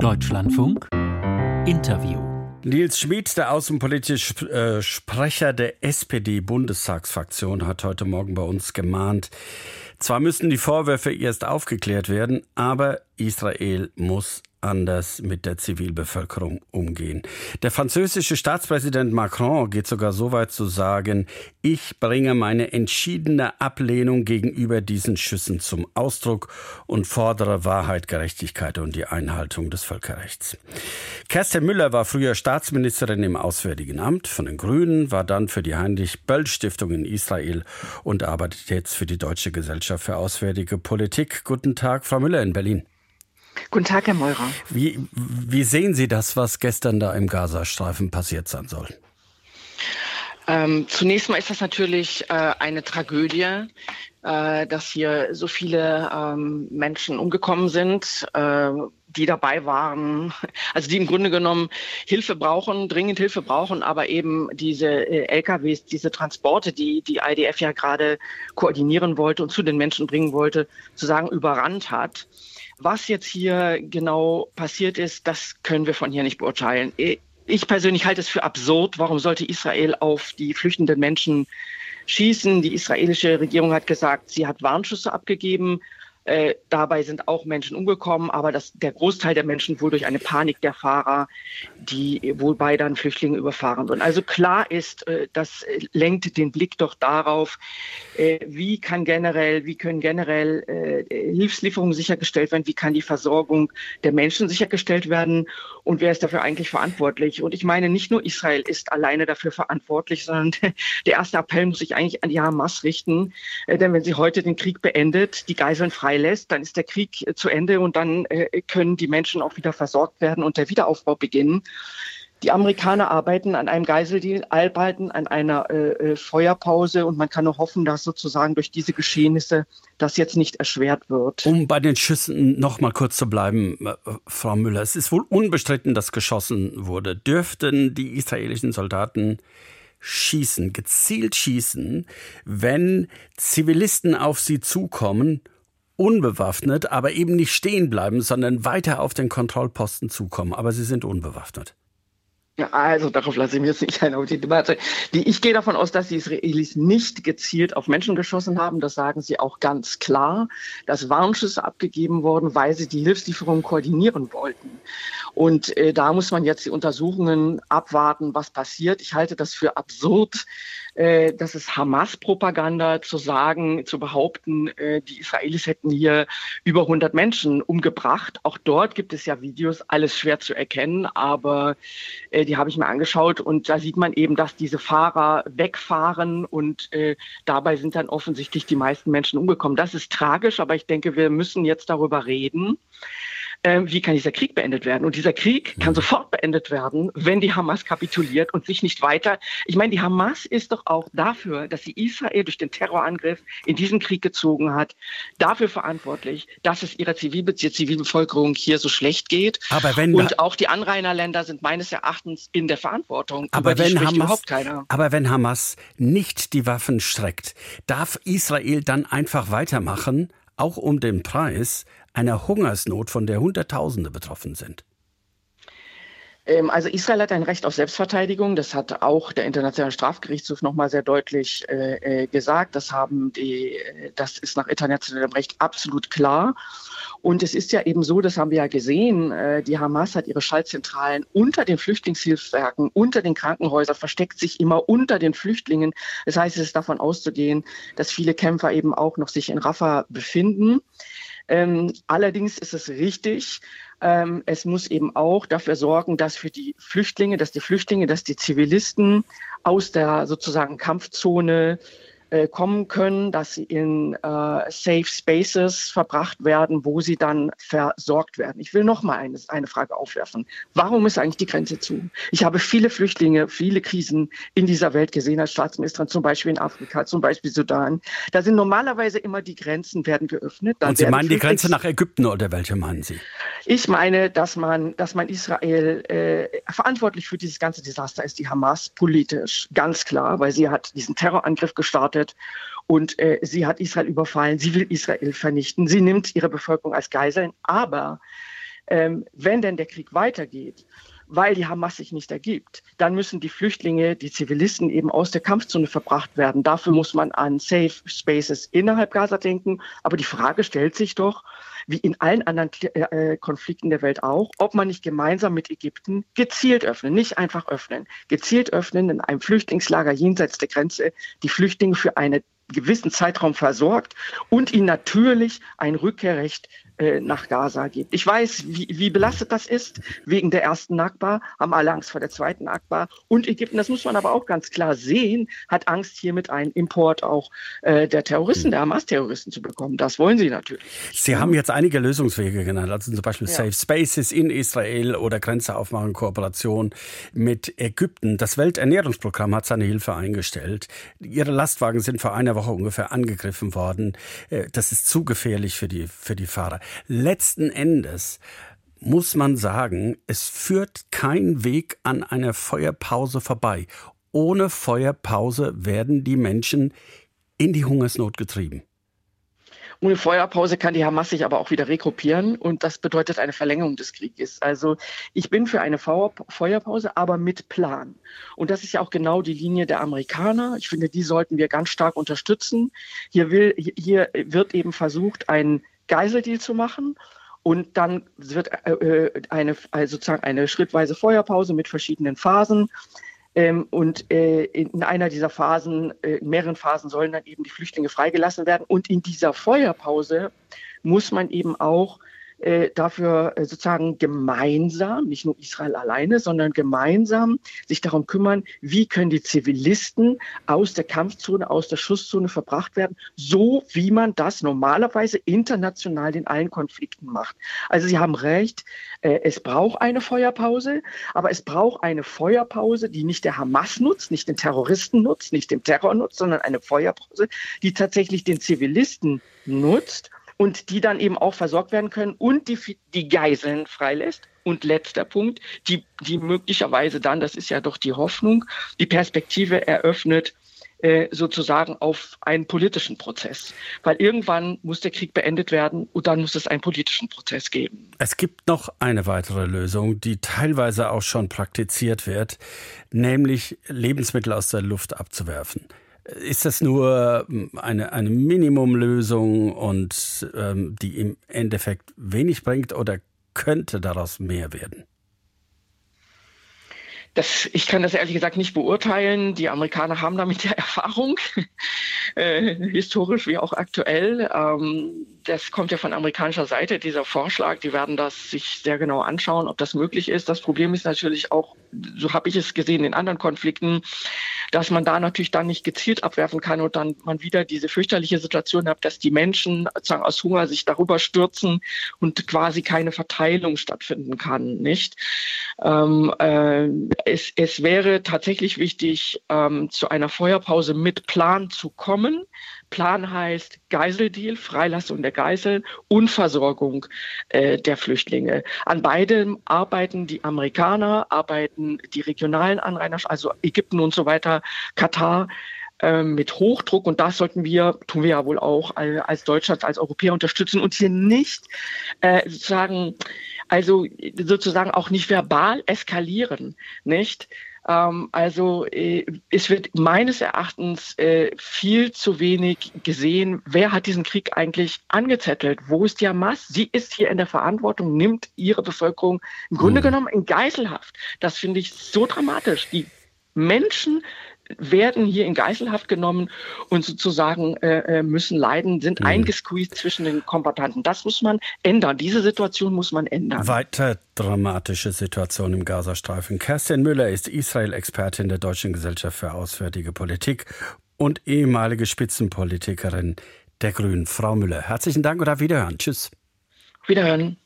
Deutschlandfunk Interview. Nils Schmid, der außenpolitische Sprecher der SPD-Bundestagsfraktion, hat heute Morgen bei uns gemahnt. Zwar müssen die Vorwürfe erst aufgeklärt werden, aber Israel muss anders mit der Zivilbevölkerung umgehen. Der französische Staatspräsident Macron geht sogar so weit zu sagen, ich bringe meine entschiedene Ablehnung gegenüber diesen Schüssen zum Ausdruck und fordere Wahrheit, Gerechtigkeit und die Einhaltung des Völkerrechts. Kerstin Müller war früher Staatsministerin im Auswärtigen Amt von den Grünen, war dann für die Heinrich-Böll-Stiftung in Israel und arbeitet jetzt für die Deutsche Gesellschaft für Auswärtige Politik. Guten Tag, Frau Müller in Berlin. Guten Tag, Herr Meurer. Wie sehen Sie das, was gestern da im Gazastreifen passiert sein soll? Zunächst mal ist das natürlich eine Tragödie, dass hier so viele Menschen umgekommen sind, die dabei waren, also die im Grunde genommen Hilfe brauchen, dringend Hilfe brauchen, aber eben diese LKWs, diese Transporte, die IDF ja gerade koordinieren wollte und zu den Menschen bringen wollte, sozusagen überrannt hat. Was jetzt hier genau passiert ist, das können wir von hier nicht beurteilen. Ich persönlich halte es für absurd. Warum sollte Israel auf die flüchtenden Menschen schießen? Die israelische Regierung hat gesagt, sie hat Warnschüsse abgegeben. Dabei sind auch Menschen umgekommen, aber der Großteil der Menschen wohl durch eine Panik der Fahrer, die wobei dann Flüchtlinge überfahren sind. Also klar ist, das lenkt den Blick doch darauf, wie können generell Hilfslieferungen sichergestellt werden, wie kann die Versorgung der Menschen sichergestellt werden und wer ist dafür eigentlich verantwortlich? Und ich meine, nicht nur Israel ist alleine dafür verantwortlich, sondern der erste Appell muss sich eigentlich an die Hamas richten, denn wenn sie heute den Krieg beendet, die Geiseln freilässt, dann ist der Krieg zu Ende und dann können die Menschen auch wieder versorgt werden und der Wiederaufbau beginnen. Die Amerikaner arbeiten an einem Geiseldeal, arbeiten an einer Feuerpause und man kann nur hoffen, dass sozusagen durch diese Geschehnisse das jetzt nicht erschwert wird. Um bei den Schüssen noch mal kurz zu bleiben, Frau Müller, es ist wohl unbestritten, dass geschossen wurde. Dürften die israelischen Soldaten gezielt schießen, wenn Zivilisten auf sie zukommen, unbewaffnet, aber eben nicht stehen bleiben, sondern weiter auf den Kontrollposten zukommen. Aber sie sind unbewaffnet. Ja, also darauf lasse ich mir jetzt nicht ein auf die Debatte. Ich gehe davon aus, dass die Israelis nicht gezielt auf Menschen geschossen haben. Das sagen sie auch ganz klar, dass Warnschüsse abgegeben wurden, weil sie die Hilfslieferung koordinieren wollten. Und da muss man jetzt die Untersuchungen abwarten, was passiert. Ich halte das für absurd, dass es Hamas-Propaganda zu behaupten, die Israelis hätten hier über 100 Menschen umgebracht. Auch dort gibt es ja Videos, alles schwer zu erkennen, aber die habe ich mir angeschaut und da sieht man eben, dass diese Fahrer wegfahren und dabei sind dann offensichtlich die meisten Menschen umgekommen. Das ist tragisch, aber ich denke, wir müssen jetzt darüber reden, wie kann dieser Krieg beendet werden. Und dieser Krieg kann sofort beendet werden, wenn die Hamas kapituliert und sich nicht weiter... Ich meine, die Hamas ist doch auch dafür, dass sie Israel durch den Terrorangriff in diesen Krieg gezogen hat, dafür verantwortlich, dass es ihrer Zivilbevölkerung hier so schlecht geht. Und auch die Anrainerländer sind meines Erachtens in der Verantwortung. Aber wenn Hamas nicht die Waffen streckt, darf Israel dann einfach weitermachen, auch um den Preis einer Hungersnot, von der Hunderttausende betroffen sind? Also Israel hat ein Recht auf Selbstverteidigung. Das hat auch der Internationale Strafgerichtshof nochmal sehr deutlich gesagt. Das ist nach internationalem Recht absolut klar. Und es ist ja eben so, das haben wir ja gesehen, die Hamas hat ihre Schaltzentralen unter den Flüchtlingshilfswerken, unter den Krankenhäusern, versteckt sich immer unter den Flüchtlingen. Das heißt, es ist davon auszugehen, dass viele Kämpfer eben auch noch sich in Rafah befinden. Allerdings ist es richtig, es muss eben auch dafür sorgen, dass die Zivilisten aus der sozusagen Kampfzone kommen können, dass sie in Safe Spaces verbracht werden, wo sie dann versorgt werden. Ich will nochmal eine Frage aufwerfen. Warum ist eigentlich die Grenze zu? Ich habe viele Flüchtlinge, viele Krisen in dieser Welt gesehen als Staatsministerin, zum Beispiel in Afrika, zum Beispiel Sudan. Da sind normalerweise immer die Grenzen werden geöffnet. Und Sie meinen die Grenze nach Ägypten oder welche meinen Sie? Ich meine, dass man Israel verantwortlich für dieses ganze Desaster ist, die Hamas politisch, ganz klar, weil sie hat diesen Terrorangriff gestartet. Und sie hat Israel überfallen, sie will Israel vernichten, sie nimmt ihre Bevölkerung als Geiseln, aber wenn denn der Krieg weitergeht, weil die Hamas sich nicht ergibt, dann müssen die Flüchtlinge, die Zivilisten eben aus der Kampfzone verbracht werden. Dafür muss man an Safe Spaces innerhalb Gaza denken. Aber die Frage stellt sich doch, wie in allen anderen Konflikten der Welt auch, ob man nicht gemeinsam mit Ägypten gezielt öffnen, nicht einfach öffnen, gezielt öffnen in einem Flüchtlingslager jenseits der Grenze, die Flüchtlinge für einen gewissen Zeitraum versorgt und ihnen natürlich ein Rückkehrrecht nach Gaza gibt. Ich weiß, wie belastet das ist. Wegen der ersten Nakba haben alle Angst vor der zweiten Nakba. Und Ägypten, das muss man aber auch ganz klar sehen, hat Angst, hiermit einen Import auch der Terroristen, der Hamas-Terroristen zu bekommen. Das wollen sie natürlich. Sie haben jetzt einige Lösungswege genannt, also zum Beispiel Safe Spaces in Israel oder Grenze aufmachen, Kooperation mit Ägypten. Das Welternährungsprogramm hat seine Hilfe eingestellt. Ihre Lastwagen sind vor einer Woche ungefähr angegriffen worden. Das ist zu gefährlich für die Fahrer. Letzten Endes muss man sagen, es führt kein Weg an einer Feuerpause vorbei. Ohne Feuerpause werden die Menschen in die Hungersnot getrieben. Ohne Feuerpause kann die Hamas sich aber auch wieder regroupieren und das bedeutet eine Verlängerung des Krieges. Also ich bin für eine Feuerpause, aber mit Plan. Und das ist ja auch genau die Linie der Amerikaner. Ich finde, die sollten wir ganz stark unterstützen. Hier wird eben versucht, einen Geiseldeal zu machen. Und dann wird sozusagen eine schrittweise Feuerpause mit verschiedenen Phasen. In einer dieser Phasen, in mehreren Phasen sollen dann eben die Flüchtlinge freigelassen werden. Und in dieser Feuerpause muss man eben auch dafür sozusagen gemeinsam, nicht nur Israel alleine, sondern gemeinsam sich darum kümmern, wie können die Zivilisten aus der Kampfzone, aus der Schusszone verbracht werden, so wie man das normalerweise international in allen Konflikten macht. Also Sie haben recht, es braucht eine Feuerpause, aber es braucht eine Feuerpause, die nicht der Hamas nutzt, nicht den Terroristen nutzt, nicht dem Terror nutzt, sondern eine Feuerpause, die tatsächlich den Zivilisten nutzt, und die dann eben auch versorgt werden können und die Geiseln freilässt. Und letzter Punkt, die möglicherweise dann, das ist ja doch die Hoffnung, die Perspektive eröffnet sozusagen auf einen politischen Prozess. Weil irgendwann muss der Krieg beendet werden und dann muss es einen politischen Prozess geben. Es gibt noch eine weitere Lösung, die teilweise auch schon praktiziert wird, nämlich Lebensmittel aus der Luft abzuwerfen. Ist das nur eine Minimumlösung und die im Endeffekt wenig bringt oder könnte daraus mehr werden? Ich kann das ehrlich gesagt nicht beurteilen. Die Amerikaner haben damit ja Erfahrung, historisch wie auch aktuell. Das kommt ja von amerikanischer Seite, dieser Vorschlag. Die werden das sich sehr genau anschauen, ob das möglich ist. Das Problem ist natürlich auch, so habe ich es gesehen in anderen Konflikten, dass man da natürlich dann nicht gezielt abwerfen kann und dann man wieder diese fürchterliche Situation hat, dass die Menschen sozusagen aus Hunger sich darüber stürzen und quasi keine Verteilung stattfinden kann, nicht? Es wäre tatsächlich wichtig, zu einer Feuerpause mit Plan zu kommen. Plan heißt Geiseldeal, Freilassung der Geiseln und Versorgung der Flüchtlinge. An beidem arbeiten die Amerikaner, arbeiten die regionalen Anrainer, also Ägypten und so weiter, Katar, mit Hochdruck und das tun wir ja wohl auch als Deutschland, als Europäer unterstützen und hier nicht sozusagen auch nicht verbal eskalieren, nicht? Es wird meines Erachtens viel zu wenig gesehen, wer hat diesen Krieg eigentlich angezettelt? Wo ist die Hamas? Sie ist hier in der Verantwortung, nimmt ihre Bevölkerung im Grunde genommen in Geiselhaft. Das finde ich so dramatisch. Die Menschen werden hier in Geiselhaft genommen und sozusagen müssen leiden, sind eingesqueezed zwischen den Kombattanten. Das muss man ändern. Diese Situation muss man ändern. Weiter dramatische Situation im Gazastreifen. Kerstin Müller ist Israel-Expertin der Deutschen Gesellschaft für Auswärtige Politik und ehemalige Spitzenpolitikerin der Grünen. Frau Müller, herzlichen Dank und auf Wiederhören. Tschüss. Wiederhören.